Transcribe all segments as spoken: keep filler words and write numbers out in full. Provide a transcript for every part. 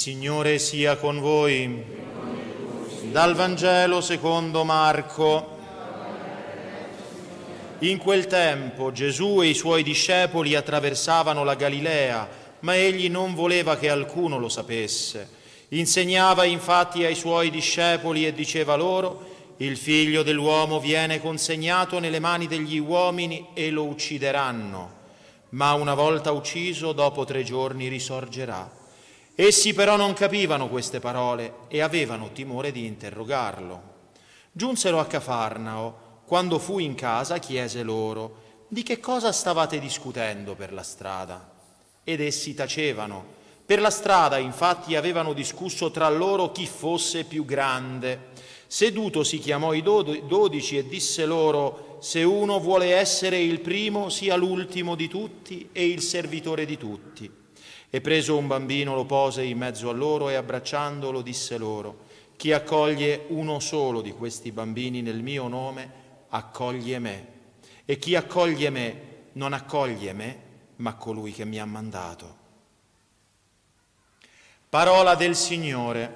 Signore sia con voi. Dal Vangelo secondo Marco. In quel tempo Gesù e i suoi discepoli attraversavano la Galilea, ma egli non voleva che alcuno lo sapesse. Insegnava infatti ai suoi discepoli e diceva loro: «Il figlio dell'uomo viene consegnato nelle mani degli uomini e lo uccideranno, ma una volta ucciso, dopo tre giorni risorgerà». Essi però non capivano queste parole e avevano timore di interrogarlo. Giunsero a Cafarnao. Quando fu in casa chiese loro: «Di che cosa stavate discutendo per la strada?» Ed essi tacevano. Per la strada infatti avevano discusso tra loro chi fosse più grande. Seduto si chiamò i dodici e disse loro: «Se uno vuole essere il primo, sia l'ultimo di tutti e il servitore di tutti». E preso un bambino lo pose in mezzo a loro e abbracciandolo disse loro: «Chi accoglie uno solo di questi bambini nel mio nome, accoglie me. E chi accoglie me, non accoglie me, ma colui che mi ha mandato». Parola del Signore.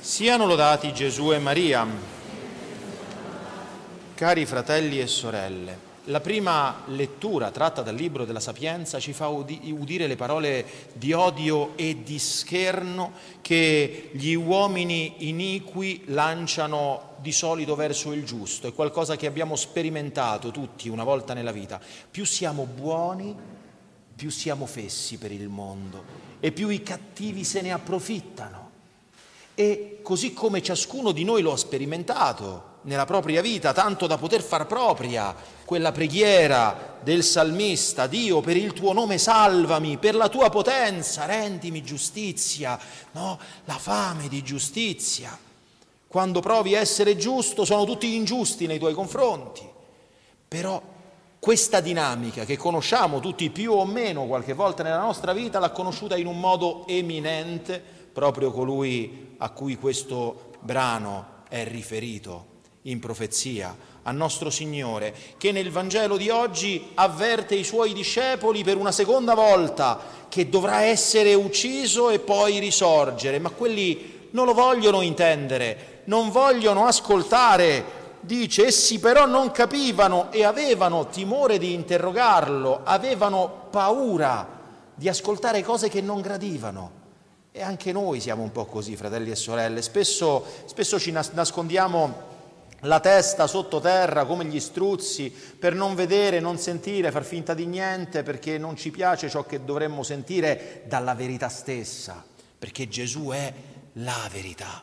Siano lodati Gesù e Maria. Cari fratelli e sorelle, la prima lettura tratta dal Libro della Sapienza ci fa udire le parole di odio e di scherno che gli uomini iniqui lanciano di solito verso il giusto. È qualcosa che abbiamo sperimentato tutti una volta nella vita. Più siamo buoni, più siamo fessi per il mondo e più i cattivi se ne approfittano. E così come ciascuno di noi lo ha sperimentato nella propria vita, tanto da poter far propria quella preghiera del salmista: «Dio, per il tuo nome salvami, per la tua potenza rendimi giustizia», no? La fame di giustizia. Quando provi a essere giusto, sono tutti ingiusti nei tuoi confronti. Però questa dinamica che conosciamo tutti più o meno qualche volta nella nostra vita, l'ha conosciuta in un modo eminente proprio colui a cui questo brano è riferito in profezia, a nostro Signore, che nel Vangelo di oggi avverte i suoi discepoli per una seconda volta che dovrà essere ucciso e poi risorgere, ma quelli non lo vogliono intendere, non vogliono ascoltare. Dice: essi però non capivano e avevano timore di interrogarlo, avevano paura di ascoltare cose che non gradivano. E anche noi siamo un po' così, fratelli e sorelle, spesso, spesso ci nascondiamo la testa sottoterra come gli struzzi per non vedere, non sentire, far finta di niente, perché non ci piace ciò che dovremmo sentire dalla verità stessa, perché Gesù è la verità,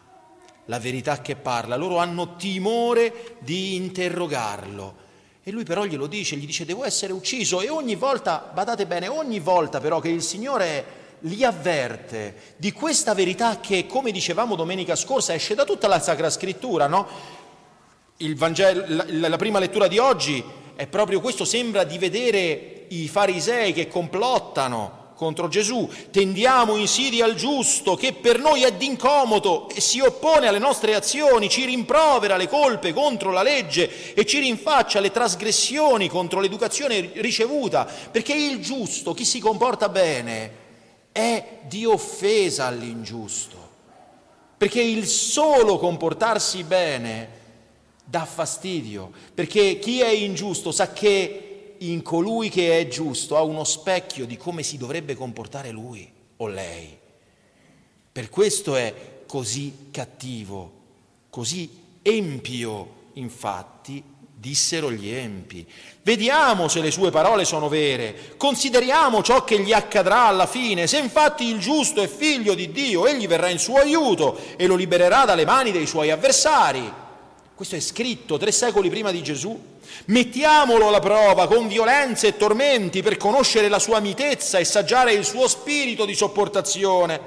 la verità che parla. Loro hanno timore di interrogarlo e lui però glielo dice, gli dice: devo essere ucciso. E ogni volta, badate bene, ogni volta però che il Signore li avverte di questa verità che, come dicevamo domenica scorsa, esce da tutta la Sacra Scrittura, no? Il Vangelo, la, la prima lettura di oggi è proprio questo, sembra di vedere i farisei che complottano contro Gesù: tendiamo insidie al giusto che per noi è d'incomodo e si oppone alle nostre azioni, ci rimprovera le colpe contro la legge e ci rinfaccia le trasgressioni contro l'educazione ricevuta, perché il giusto, chi si comporta bene, è di offesa all'ingiusto, perché il solo comportarsi bene dà fastidio, perché chi è ingiusto sa che in colui che è giusto ha uno specchio di come si dovrebbe comportare lui o lei. Per questo è così cattivo, così empio. Infatti dissero gli empi: vediamo se le sue parole sono vere, consideriamo ciò che gli accadrà alla fine. Se infatti il giusto è figlio di Dio, egli verrà in suo aiuto e lo libererà dalle mani dei suoi avversari. Questo è scritto tre secoli prima di Gesù. Mettiamolo alla prova con violenze e tormenti per conoscere la sua mitezza e saggiare il suo spirito di sopportazione.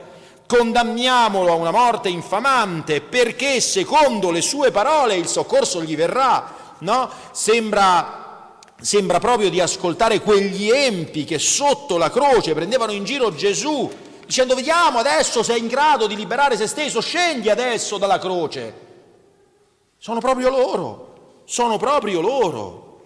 Condanniamolo a una morte infamante, perché secondo le sue parole il soccorso gli verrà. No? Sembra, sembra proprio di ascoltare quegli empi che sotto la croce prendevano in giro Gesù, dicendo: vediamo adesso se è in grado di liberare se stesso, scendi adesso dalla croce. Sono proprio loro, sono proprio loro.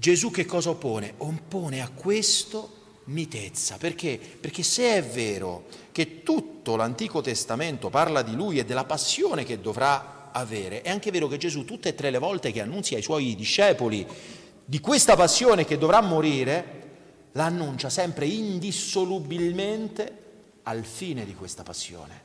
Gesù che cosa oppone? Oppone a questo mitezza. Perché? Perché se è vero che tutto l'Antico Testamento parla di lui e della passione che dovrà avere, è anche vero che Gesù tutte e tre le volte che annunzia ai suoi discepoli di questa passione che dovrà morire, la annuncia sempre indissolubilmente al fine di questa passione,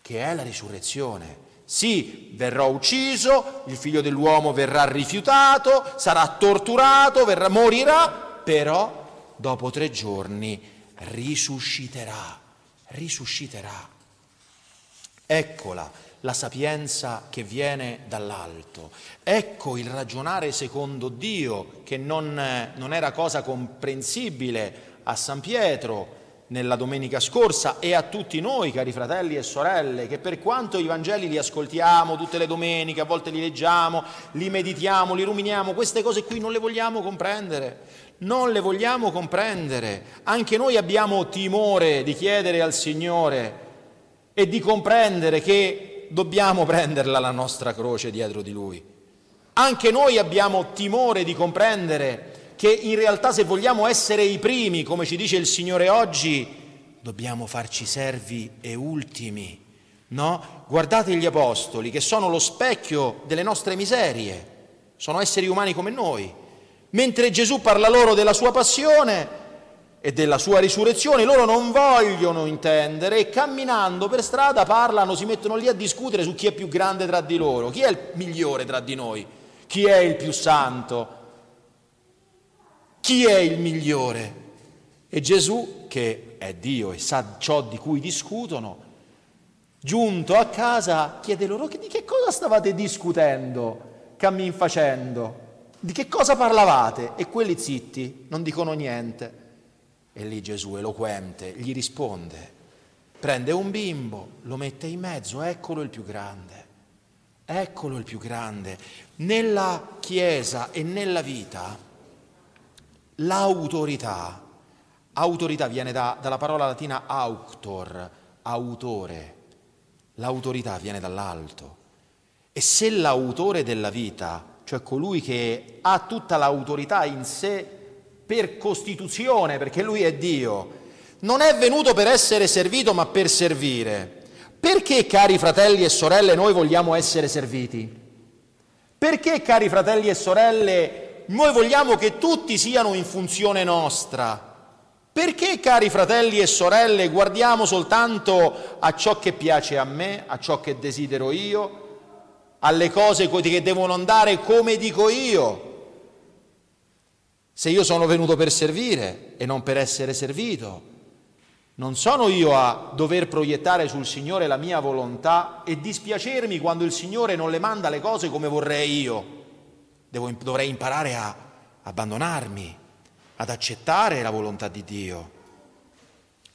che è la risurrezione. Sì, verrò ucciso, il figlio dell'uomo verrà rifiutato, sarà torturato, verrà, morirà, però dopo tre giorni risusciterà, risusciterà. Eccola la sapienza che viene dall'alto, ecco il ragionare secondo Dio che non, non era cosa comprensibile a San Pietro nella domenica scorsa e a tutti noi, cari fratelli e sorelle, che per quanto i Vangeli li ascoltiamo tutte le domeniche, a volte li leggiamo, li meditiamo, li ruminiamo, queste cose qui non le vogliamo comprendere. Non le vogliamo comprendere. Anche noi abbiamo timore di chiedere al Signore e di comprendere che dobbiamo prenderla la nostra croce dietro di Lui. Anche noi abbiamo timore di comprendere che in realtà, se vogliamo essere i primi, come ci dice il Signore oggi, dobbiamo farci servi e ultimi, no? Guardate gli apostoli, che sono lo specchio delle nostre miserie, sono esseri umani come noi. Mentre Gesù parla loro della sua passione e della sua risurrezione, loro non vogliono intendere e camminando per strada parlano, si mettono lì a discutere su chi è più grande tra di loro, chi è il migliore tra di noi, chi è il più santo, chi è il migliore. E Gesù, che è Dio e sa ciò di cui discutono, giunto a casa chiede loro: di che cosa stavate discutendo cammin facendo? Di che cosa parlavate? E quelli zitti, non dicono niente. E lì Gesù, eloquente, gli risponde, prende un bimbo, lo mette in mezzo, eccolo il più grande, eccolo il più grande. Nella Chiesa e nella vita l'autorità, autorità viene da, dalla parola latina auctor, autore, l'autorità viene dall'alto. E se l'autore della vita, cioè colui che ha tutta l'autorità in sé per costituzione, perché lui è Dio, non è venuto per essere servito ma per servire. Perché, cari fratelli e sorelle, noi vogliamo essere serviti? Perché, cari fratelli e sorelle, noi vogliamo che tutti siano in funzione nostra? Perché, cari fratelli e sorelle, guardiamo soltanto a ciò che piace a me, a ciò che desidero io, alle cose che devono andare come dico io? Se io sono venuto per servire e non per essere servito, non sono io a dover proiettare sul Signore la mia volontà e dispiacermi quando il Signore non le manda le cose come vorrei io. Devo, dovrei imparare a abbandonarmi, ad accettare la volontà di Dio,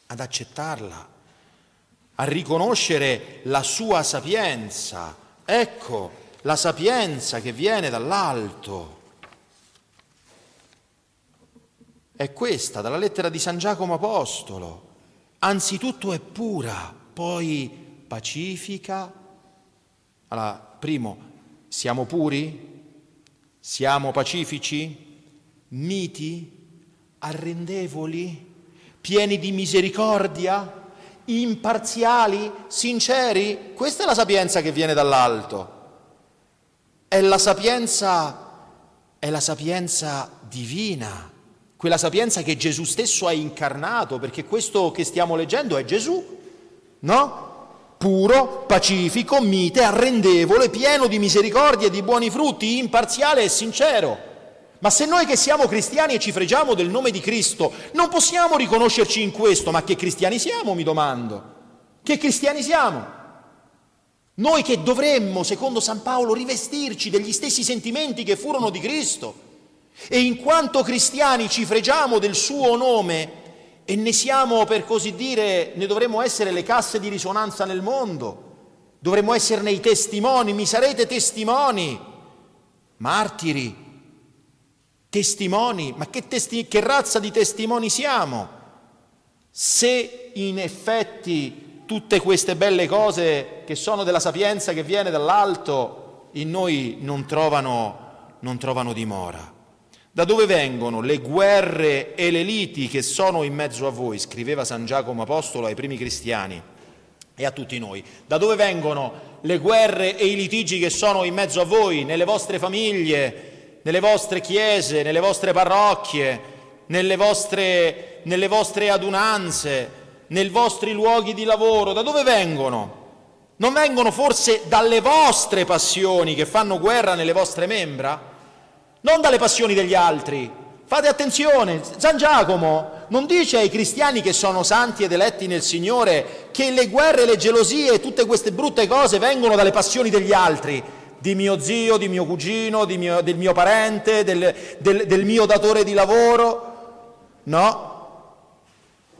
ad accettarla, a riconoscere la sua sapienza. Ecco la sapienza che viene dall'alto. È questa, dalla lettera di San Giacomo Apostolo. Anzitutto è pura, poi pacifica. Allora, primo, siamo puri? Siamo pacifici? Miti? Arrendevoli? Pieni di misericordia? Imparziali, sinceri? Questa è la sapienza che viene dall'alto. È la sapienza, è la sapienza divina, quella sapienza che Gesù stesso ha incarnato, perché questo che stiamo leggendo è Gesù, no? Puro, pacifico, mite, arrendevole, pieno di misericordia e di buoni frutti, imparziale e sincero. Ma se noi che siamo cristiani e ci fregiamo del nome di Cristo non possiamo riconoscerci in questo, ma che cristiani siamo, mi domando? Che cristiani siamo? Noi che dovremmo, secondo San Paolo, rivestirci degli stessi sentimenti che furono di Cristo, e in quanto cristiani ci fregiamo del suo nome e ne siamo, per così dire, ne dovremmo essere le casse di risonanza nel mondo, dovremmo esserne i testimoni. Mi sarete testimoni, martiri, testimoni, ma che, testi- che razza di testimoni siamo? Se in effetti tutte queste belle cose che sono della sapienza che viene dall'alto in noi non trovano, non trovano dimora. Da dove vengono le guerre e le liti che sono in mezzo a voi? Scriveva San Giacomo Apostolo ai primi cristiani e a tutti noi. Da dove vengono le guerre e i litigi che sono in mezzo a voi, nelle vostre famiglie, nelle vostre chiese, nelle vostre parrocchie, nelle vostre, nelle vostre adunanze, nei vostri luoghi di lavoro? Da dove vengono? Non vengono forse dalle vostre passioni che fanno guerra nelle vostre membra? Non dalle passioni degli altri. Fate attenzione, San Giacomo non dice ai cristiani che sono santi ed eletti nel Signore che le guerre, le gelosie e tutte queste brutte cose vengono dalle passioni degli altri, di mio zio, di mio cugino, di mio, del mio parente, del, del, del mio datore di lavoro. No,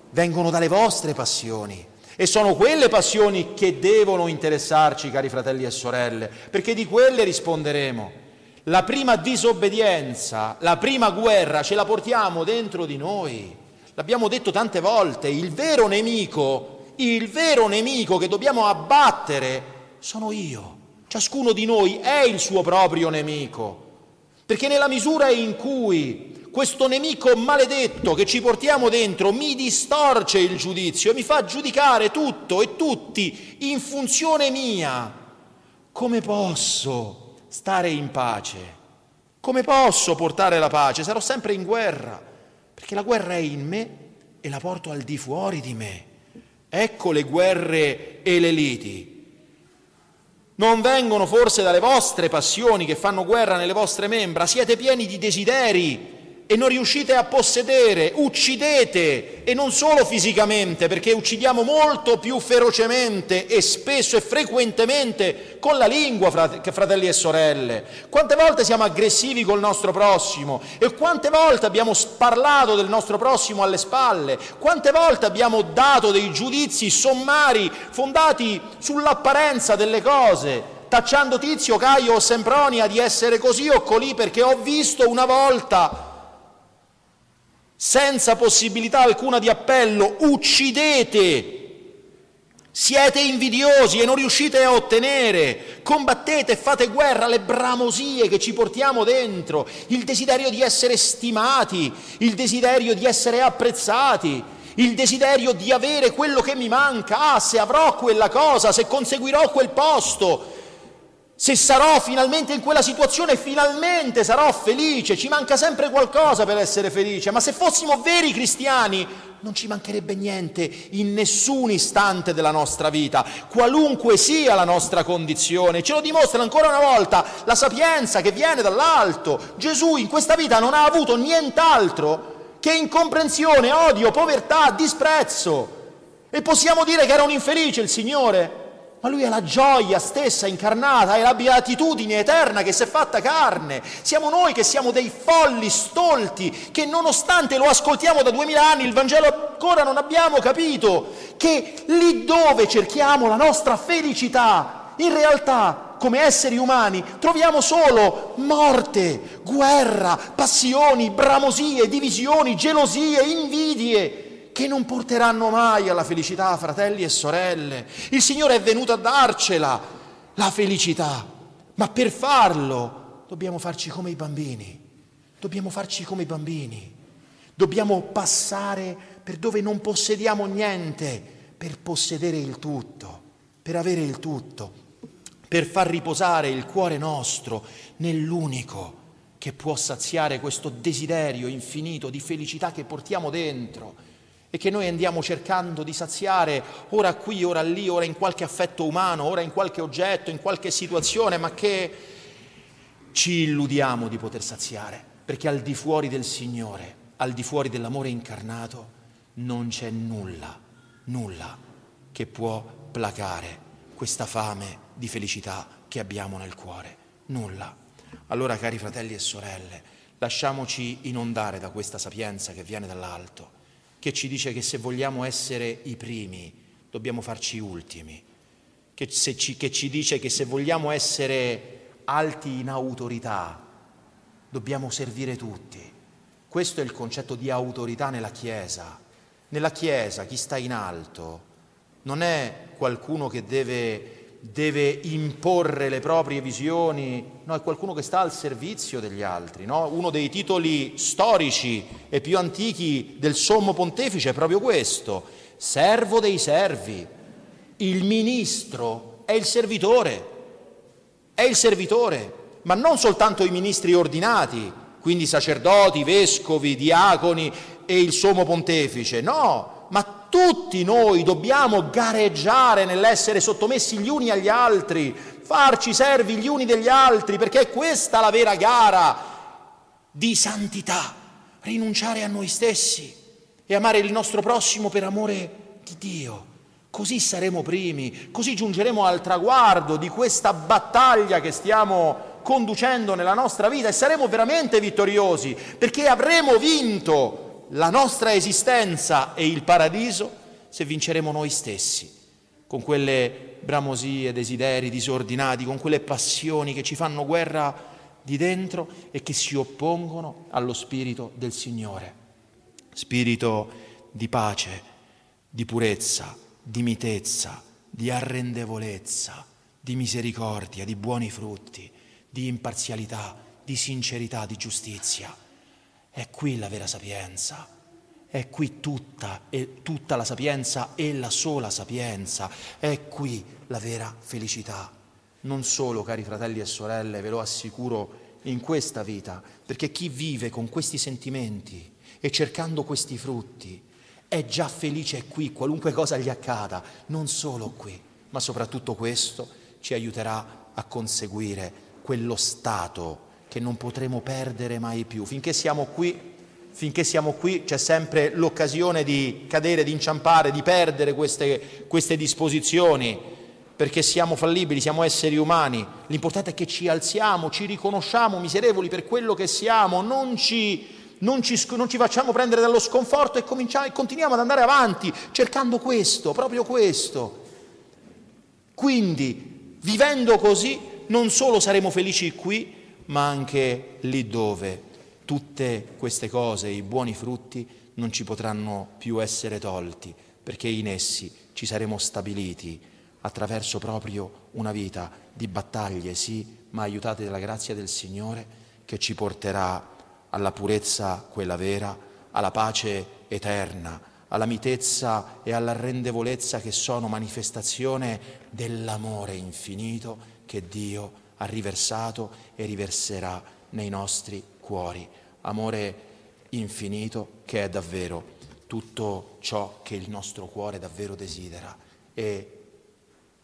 vengono dalle vostre passioni. E sono quelle passioni che devono interessarci, cari fratelli e sorelle, perché di quelle risponderemo. La prima disobbedienza, la prima guerra ce la portiamo dentro di noi. L'abbiamo detto tante volte, il vero nemico, il vero nemico che dobbiamo abbattere sono io. Ciascuno di noi è il suo proprio nemico, perché nella misura in cui questo nemico maledetto che ci portiamo dentro mi distorce il giudizio e mi fa giudicare tutto e tutti in funzione mia, come posso stare in pace? Come posso portare la pace? Sarò sempre in guerra, perché la guerra è in me e la porto al di fuori di me. Ecco le guerre e le liti. Non vengono forse dalle vostre passioni che fanno guerra nelle vostre membra? Siete pieni di desideri e non riuscite a possedere, uccidete, e non solo fisicamente, perché uccidiamo molto più ferocemente e spesso e frequentemente con la lingua, fratelli e sorelle. Quante volte siamo aggressivi col nostro prossimo e quante volte abbiamo sparlato del nostro prossimo alle spalle, quante volte abbiamo dato dei giudizi sommari fondati sull'apparenza delle cose, tacciando Tizio, Caio o Sempronia di essere così o colì perché ho visto una volta, senza possibilità alcuna di appello. Uccidete, siete invidiosi e non riuscite a ottenere, combattete e fate guerra alle bramosie che ci portiamo dentro, il desiderio di essere stimati, il desiderio di essere apprezzati, il desiderio di avere quello che mi manca, ah, se avrò quella cosa, se conseguirò quel posto, se sarò finalmente in quella situazione, finalmente sarò felice. Ci manca sempre qualcosa per essere felice, ma se fossimo veri cristiani non ci mancherebbe niente in nessun istante della nostra vita, qualunque sia la nostra condizione. Ce lo dimostra ancora una volta la sapienza che viene dall'alto. Gesù in questa vita non ha avuto nient'altro che incomprensione, odio, povertà, disprezzo, e possiamo dire che era un infelice il Signore, ma lui è la gioia stessa incarnata, è la beatitudine eterna che si è fatta carne. Siamo noi che siamo dei folli stolti, che nonostante lo ascoltiamo da duemila anni, il Vangelo ancora non abbiamo capito, che lì dove cerchiamo la nostra felicità, in realtà, come esseri umani, troviamo solo morte, guerra, passioni, bramosie, divisioni, gelosie, invidie, che non porteranno mai alla felicità, fratelli e sorelle. Il Signore è venuto a darcela, la felicità, ma per farlo dobbiamo farci come i bambini, dobbiamo farci come i bambini, dobbiamo passare per dove non possediamo niente, per possedere il tutto, per avere il tutto, per far riposare il cuore nostro nell'unico che può saziare questo desiderio infinito di felicità che portiamo dentro, e che noi andiamo cercando di saziare ora qui, ora lì, ora in qualche affetto umano, ora in qualche oggetto, in qualche situazione, ma che ci illudiamo di poter saziare, perché al di fuori del Signore, al di fuori dell'amore incarnato, non c'è nulla, nulla che può placare questa fame di felicità che abbiamo nel cuore, nulla. Allora, cari fratelli e sorelle, lasciamoci inondare da questa sapienza che viene dall'alto, che ci dice che se vogliamo essere i primi dobbiamo farci ultimi, che, se ci, che ci dice che se vogliamo essere alti in autorità dobbiamo servire tutti. Questo è il concetto di autorità nella Chiesa. Nella Chiesa chi sta in alto non è qualcuno che deve deve imporre le proprie visioni, no, è qualcuno che sta al servizio degli altri, no? Uno dei titoli storici e più antichi del Sommo Pontefice è proprio questo: servo dei servi. Il ministro è il servitore, è il servitore, ma non soltanto i ministri ordinati, quindi sacerdoti, vescovi, diaconi e il Sommo Pontefice, no, ma tutti noi dobbiamo gareggiare nell'essere sottomessi gli uni agli altri, farci servi gli uni degli altri, perché è questa la vera gara di santità, rinunciare a noi stessi e amare il nostro prossimo per amore di Dio. Così saremo primi, così giungeremo al traguardo di questa battaglia che stiamo conducendo nella nostra vita e saremo veramente vittoriosi, perché avremo vinto la nostra esistenza e il paradiso se vinceremo noi stessi, con quelle bramosie, desideri disordinati, con quelle passioni che ci fanno guerra di dentro e che si oppongono allo spirito del Signore, spirito di pace, di purezza, di mitezza, di arrendevolezza, di misericordia, di buoni frutti, di imparzialità, di sincerità, di giustizia. È qui la vera sapienza, è qui tutta, e tutta la sapienza e la sola sapienza, è qui la vera felicità. Non solo, cari fratelli e sorelle, ve lo assicuro, in questa vita, perché chi vive con questi sentimenti e cercando questi frutti è già felice qui, qualunque cosa gli accada, non solo qui, ma soprattutto questo ci aiuterà a conseguire quello stato che non potremo perdere mai più. Finché siamo qui, finché siamo qui c'è sempre l'occasione di cadere, di inciampare, di perdere queste, queste disposizioni, perché siamo fallibili, siamo esseri umani. L'importante è che ci alziamo, ci riconosciamo miserevoli per quello che siamo, non ci, non ci, non ci facciamo prendere dallo sconforto e, cominciamo, e continuiamo ad andare avanti cercando questo, proprio questo. Quindi, vivendo così, non solo saremo felici qui, ma anche lì dove tutte queste cose, i buoni frutti, non ci potranno più essere tolti, perché in essi ci saremo stabiliti attraverso proprio una vita di battaglie, sì, ma aiutati dalla grazia del Signore, che ci porterà alla purezza, quella vera, alla pace eterna, alla mitezza e all'arrendevolezza, che sono manifestazione dell'amore infinito che Dio ha ha riversato e riverserà nei nostri cuori. Amore infinito che è davvero tutto ciò che il nostro cuore davvero desidera e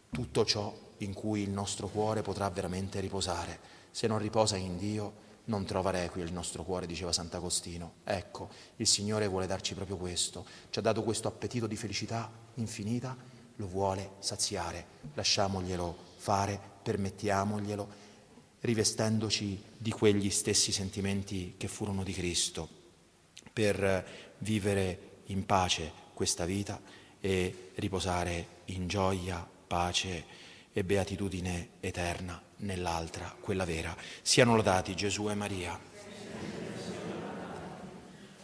tutto ciò in cui il nostro cuore potrà veramente riposare. Se non riposa in Dio non trova requie il nostro cuore, diceva Sant'Agostino. Ecco, il Signore vuole darci proprio questo, ci ha dato questo appetito di felicità infinita, lo vuole saziare, lasciamoglielo fare, permettiamoglielo, rivestendoci di quegli stessi sentimenti che furono di Cristo, per vivere in pace questa vita e riposare in gioia, pace e beatitudine eterna nell'altra, quella vera. Siano lodati Gesù e Maria.